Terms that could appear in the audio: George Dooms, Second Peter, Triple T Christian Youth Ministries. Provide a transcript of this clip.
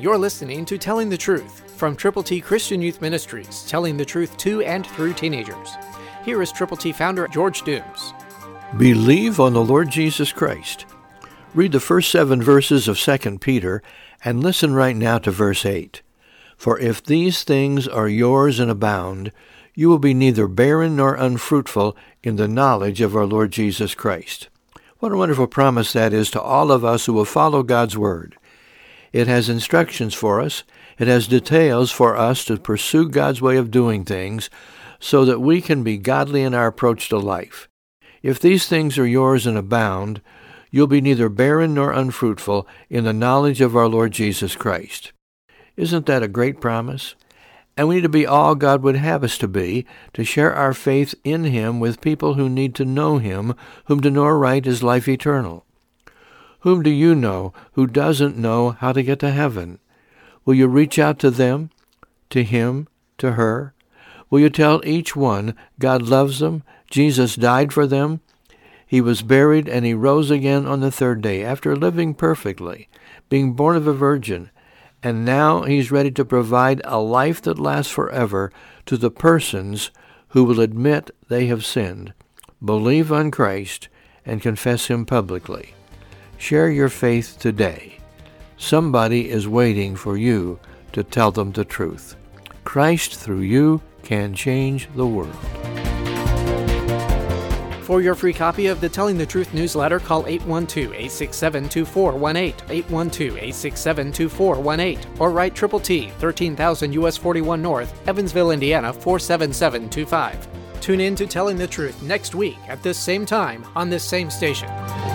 You're listening to Telling the Truth from Triple T Christian Youth Ministries, telling the truth to and through teenagers. Here is Triple T founder George Dooms. Believe on the Lord Jesus Christ. Read the first 7 verses of Second Peter and listen right now to verse 8. For if these things are yours and abound, you will be neither barren nor unfruitful in the knowledge of our Lord Jesus Christ. What a wonderful promise that is to all of us who will follow God's Word. It has instructions for us. It has details for us to pursue God's way of doing things so that we can be godly in our approach to life. If these things are yours and abound, you'll be neither barren nor unfruitful in the knowledge of our Lord Jesus Christ. Isn't that a great promise? And we need to be all God would have us to be, to share our faith in Him with people who need to know Him, whom to know aright is life eternal. Whom do you know who doesn't know how to get to heaven? Will you reach out to them, to him, to her? Will you tell each one God loves them, Jesus died for them, He was buried and He rose again on the 3rd day after living perfectly, being born of a virgin, and now He's ready to provide a life that lasts forever to the persons who will admit they have sinned, believe on Christ, and confess Him publicly. Share your faith today. Somebody is waiting for you to tell them the truth. Christ through you can change the world. For your free copy of the Telling the Truth newsletter, call 812-867-2418, 812-867-2418, or write Triple T, 13,000 U.S. 41 North, Evansville, Indiana, 47725. Tune in to Telling the Truth next week at this same time on this same station.